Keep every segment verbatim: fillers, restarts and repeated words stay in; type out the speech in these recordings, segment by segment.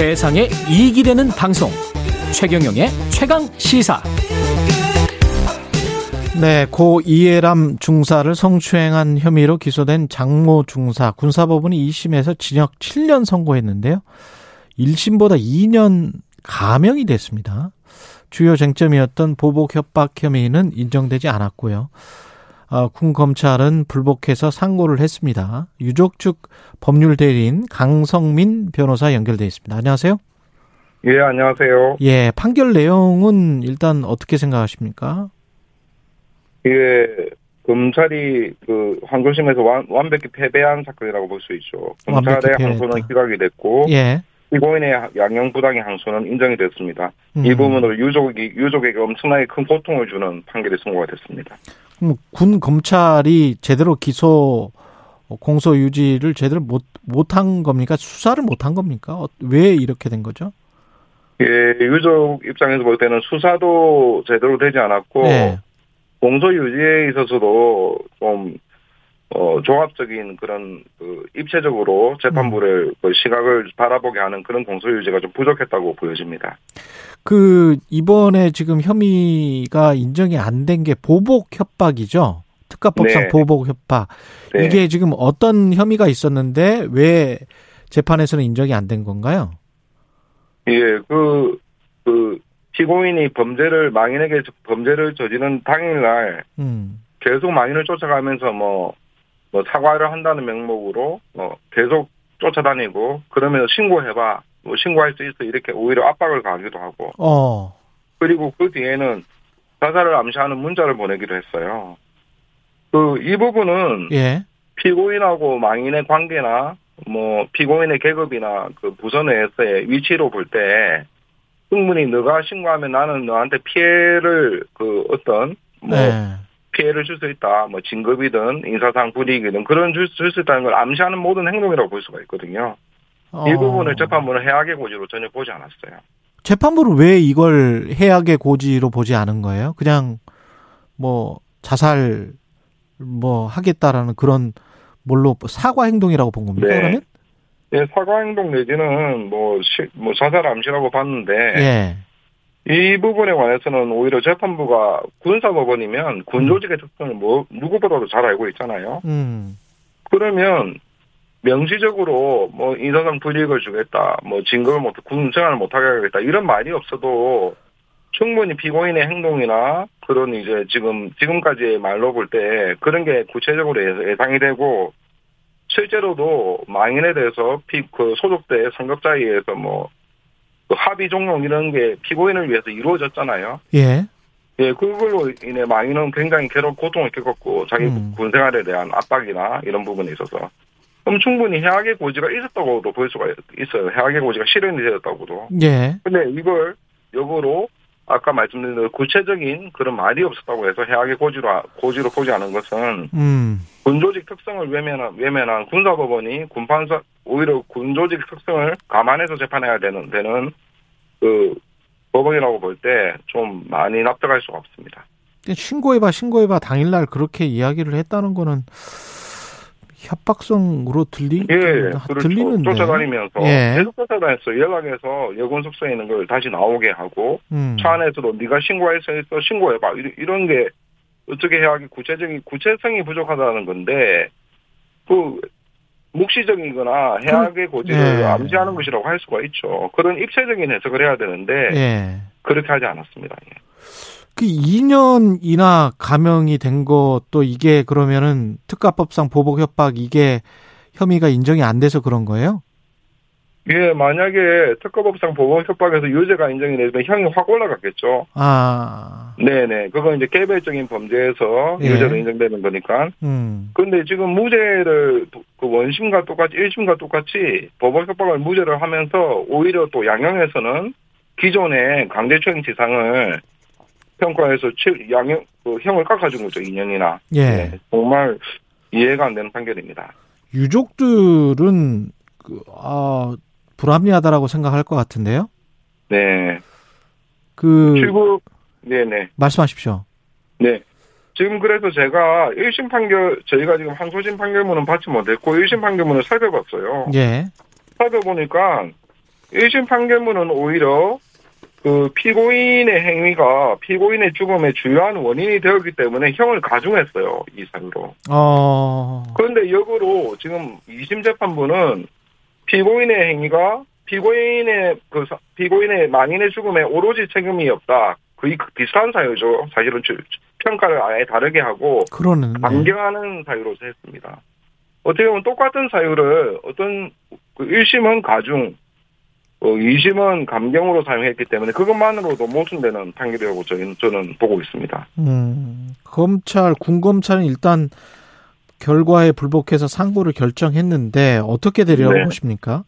세상에 이익이 되는 방송 최경영의 최강시사. 네, 고 이예람 중사를 성추행한 혐의로 기소된 장모 중사, 군사법원이 이 심에서 징역 칠 년 선고했는데요. 일 심보다 이 년 감형이 됐습니다. 주요 쟁점이었던 보복 협박 혐의는 인정되지 않았고요. 어, 군 검찰은 불복해서 상고를 했습니다. 유족 측 법률 대리인 강성민 변호사 연결돼 있습니다. 안녕하세요. 예, 안녕하세요. 예, 판결 내용은 일단 어떻게 생각하십니까? 예, 검찰이 그 항소심에서 완, 완벽히 패배한 사건이라고 볼 수 있죠. 검찰의 항소는 기각이 됐고, 예. 피고인의 양형 부당의 항소는 인정이 됐습니다. 음. 이 부분으로 유족이 유족에게 엄청나게 큰 고통을 주는 판결이 선고가 됐습니다. 그럼 군 검찰이 제대로 기소 공소 유지를 제대로 못 못한 겁니까? 수사를 못한 겁니까? 왜 이렇게 된 거죠? 예, 유족 입장에서 볼 때는 수사도 제대로 되지 않았고, 네. 공소 유지에 있어서도 좀 어, 종합적인 그런, 그, 입체적으로 재판부를, 그, 시각을 바라보게 하는 그런 공소유지가 좀 부족했다고 보여집니다. 그, 이번에 지금 혐의가 인정이 안 된 게 보복 협박이죠? 특가법상 네. 보복 협박. 네. 이게 지금 어떤 혐의가 있었는데 왜 재판에서는 인정이 안 된 건가요? 예, 그, 그, 피고인이 범죄를, 망인에게 범죄를 저지른 당일날, 음. 계속 망인을 쫓아가면서 뭐, 뭐 사과를 한다는 명목으로 뭐 계속 쫓아다니고 그러면서 신고해봐, 뭐 신고할 수 있어 이렇게 오히려 압박을 가하기도 하고, 어. 그리고 그 뒤에는 자살을 암시하는 문자를 보내기도 했어요. 그 이 부분은 예. 피고인하고 망인의 관계나 뭐 피고인의 계급이나 그 부서 내에서의 위치로 볼 때 충분히 너가 신고하면 나는 너한테 피해를 그 어떤 뭐 네. 피해를 줄 수 있다. 뭐 진급이든 인사상 불이익이든 그런 줄 수 있다는 걸 암시하는 모든 행동이라고 볼 수가 있거든요. 어. 이 부분을 재판부는 해악의 고지로 전혀 보지 않았어요. 재판부는 왜 이걸 해악의 고지로 보지 않은 거예요? 그냥 뭐 자살 뭐 하겠다라는 그런 뭘로 사과 행동이라고 본 겁니까? 네. 그러면? 네, 사과 행동 내지는 뭐, 시, 뭐 자살 암시라고 봤는데. 예. 이 부분에 관해서는 오히려 재판부가 군사법원이면 군조직의 특성을 뭐 누구보다도 잘 알고 있잖아요. 음. 그러면 명시적으로 뭐 인사상 불이익을 주겠다, 뭐 징급을 못, 군 생활을 못하게 하겠다 이런 말이 없어도 충분히 피고인의 행동이나 그런 이제 지금 지금까지의 말로 볼 때 그런 게 구체적으로 예상이 되고 실제로도 망인에 대해서 피, 그 소속대 성격자에 의해서 뭐 합의 종용 이런 게 피고인을 위해서 이루어졌잖아요. 예. 예, 그걸로 인해 망인은 굉장히 괴롭고 고통을 겪었고 자기 음. 군 생활에 대한 압박이나 이런 부분에 있어서 그럼 충분히 해악의 고지가 있었다고도 볼 수가 있어요. 해악의 고지가 실현이 되었다고도. 예. 근데 이걸 역으로 아까 말씀드린 대로 구체적인 그런 말이 없었다고 해서 해악의 고지로 고지로 보지 않은 것은 음. 군조직 특성을 외면한 외면한 군사법원이 군판사 오히려 군조직 특성을 감안해서 재판해야 되는 되는 그 법원이라고 볼 때 좀 많이 납득할 수가 없습니다. 신고해봐 신고해봐 당일날 그렇게 이야기를 했다는 거는 협박성으로 들리 예, 그렇죠. 들리는데 쫓아다니면서 예. 계속 쫓아다녔어. 연락해서 여군 숙소에 있는 걸 다시 나오게 하고 음. 차 안에서도 네가 신고할 수 있어 신고해봐 이런 게 어떻게 해야 하기 구체적인 구체성이 부족하다는 건데 그 묵시적이거나 해악의 고지를 예. 암시하는 것이라고 할 수가 있죠. 그런 입체적인 해석을 해야 되는데 예. 그렇게 하지 않았습니다. 예. 그 이 년이나 감형이 된 것도 이게 그러면은 특가법상 보복 협박 이게 혐의가 인정이 안 돼서 그런 거예요? 예, 만약에 특가법상 보복 협박에서 유죄가 인정이 되면 형이 확 올라갔겠죠. 아, 네네, 그건 이제 개별적인 범죄에서 예. 유죄로 인정되는 거니까. 음. 그런데 지금 무죄를 그 원심과 똑같이 일심과 똑같이 보복 협박을 무죄를 하면서 오히려 또 양형에서는 기존의 강제추행치상을 평가해서 양형 그 형을 깎아준 거죠. 이 년이나. 예. 네, 정말 이해가 안 되는 판결입니다. 유족들은 그, 아, 불합리하다라고 생각할 것 같은데요. 네. 그 출국 네네 말씀하십시오. 네. 지금 그래서 제가 일 심 판결 저희가 지금 항소심 판결문은 받지 못했고 일 심 판결문을 살펴봤어요. 예. 살펴보니까 일 심 판결문은 오히려 그 피고인의 행위가 피고인의 죽음의 주요한 원인이 되었기 때문에 형을 가중했어요. 이 삼으로. 어... 그런데 역으로 지금 이 심 재판부는 피고인의 행위가 피고인의 그 피고인의 만인의 죽음에 오로지 책임이 없다. 거의 비슷한 사유죠. 사실은 평가를 아예 다르게 하고 그러는데. 반경하는 사유로서 했습니다. 어떻게 보면 똑같은 사유를 어떤 그 일 심은 가중, 이 심은 감경으로 사용했기 때문에 그것만으로도 모순되는 판결이라고 저는 저는 보고 있습니다. 음, 검찰, 군검찰은 일단 결과에 불복해서 상고를 결정했는데 어떻게 되려고 네. 보십니까?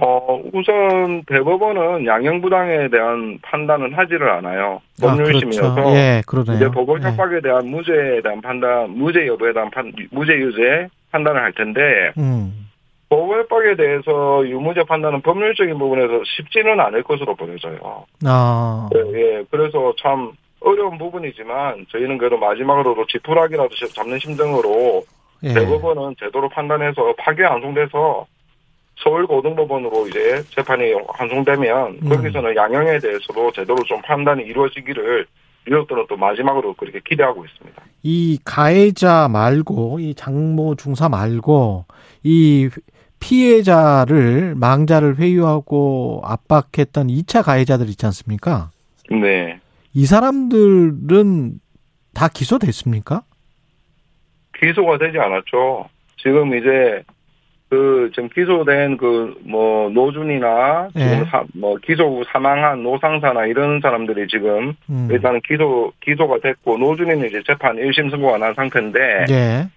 어, 우선 대법원은 양형부당에 대한 판단은 하지를 않아요. 법률심이어서. 아, 그렇죠. 예, 그러네요. 이제 법원 협박에 예. 대한 무죄에 대한 판단, 무죄 여부에 대한 판, 무죄 유죄 판단을 할 텐데, 음. 법원 협박에 대해서 유무죄 판단은 법률적인 부분에서 쉽지는 않을 것으로 보여져요. 아. 예, 예. 그래서 참 어려운 부분이지만, 저희는 그래도 마지막으로 지푸라기라도 잡는 심정으로, 예. 대법원은 제대로 판단해서 파기 안송돼서, 서울고등법원으로 이제 재판이 환송되면 음. 거기서는 양형에 대해서도 제대로 좀 판단이 이루어지기를 유족들은 또 마지막으로 그렇게 기대하고 있습니다. 이 가해자 말고 이 장모 중사 말고 이 피해자를 망자를 회유하고 압박했던 이 차 가해자들 있지 않습니까? 네. 이 사람들은 다 기소됐습니까? 기소가 되지 않았죠. 지금 이제 그, 지금 기소된 그, 뭐, 노준이나, 지금 네. 사, 뭐, 기소 사망한 노상사나 이런 사람들이 지금, 음. 일단은 기소, 기소가 됐고, 노준이는 이제 재판 일 심 선고가 난 상태인데, 네.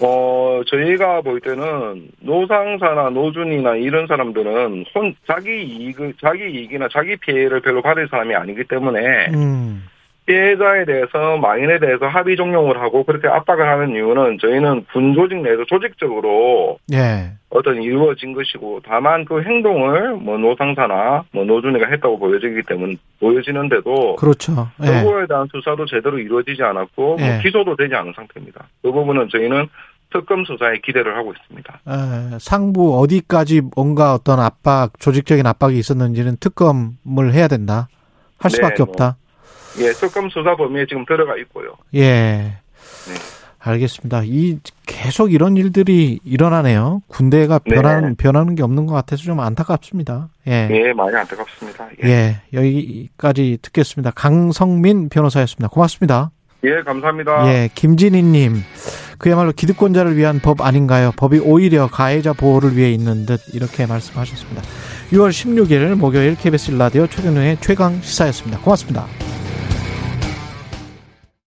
어, 저희가 볼 때는 노상사나 노준이나 이런 사람들은 혼, 자기 이익, 자기 이익이나 자기 피해를 별로 받을 사람이 아니기 때문에, 음. 피해자에 대해서 망인에 대해서 합의 종용을 하고 그렇게 압박을 하는 이유는 저희는 군 조직 내에서 조직적으로 예. 어떤 이루어진 것이고 다만 그 행동을 뭐 노상사나 뭐 노준이가 했다고 보여지기 때문에 보여지는데도 그렇죠. 예. 여부에 대한 수사도 제대로 이루어지지 않았고 예. 뭐 기소도 되지 않은 상태입니다. 그 부분은 저희는 특검 수사에 기대를 하고 있습니다. 예. 상부 어디까지 뭔가 어떤 압박, 조직적인 압박이 있었는지는 특검을 해야 된다. 할 수밖에 네, 뭐. 없다. 예, 특검 수사 범위에 지금 들어가 있고요. 예. 네. 알겠습니다. 이, 계속 이런 일들이 일어나네요. 군대가 네. 변하는, 변하는 게 없는 것 같아서 좀 안타깝습니다. 예. 예, 많이 안타깝습니다. 예. 예, 여기까지 듣겠습니다. 강성민 변호사였습니다. 고맙습니다. 예, 감사합니다. 예, 김진희님. 그야말로 기득권자를 위한 법 아닌가요? 법이 오히려 가해자 보호를 위해 있는 듯 이렇게 말씀하셨습니다. 유월 십육일 목요일 케이비에스 일 라디오 최경영의 최강시사였습니다. 고맙습니다.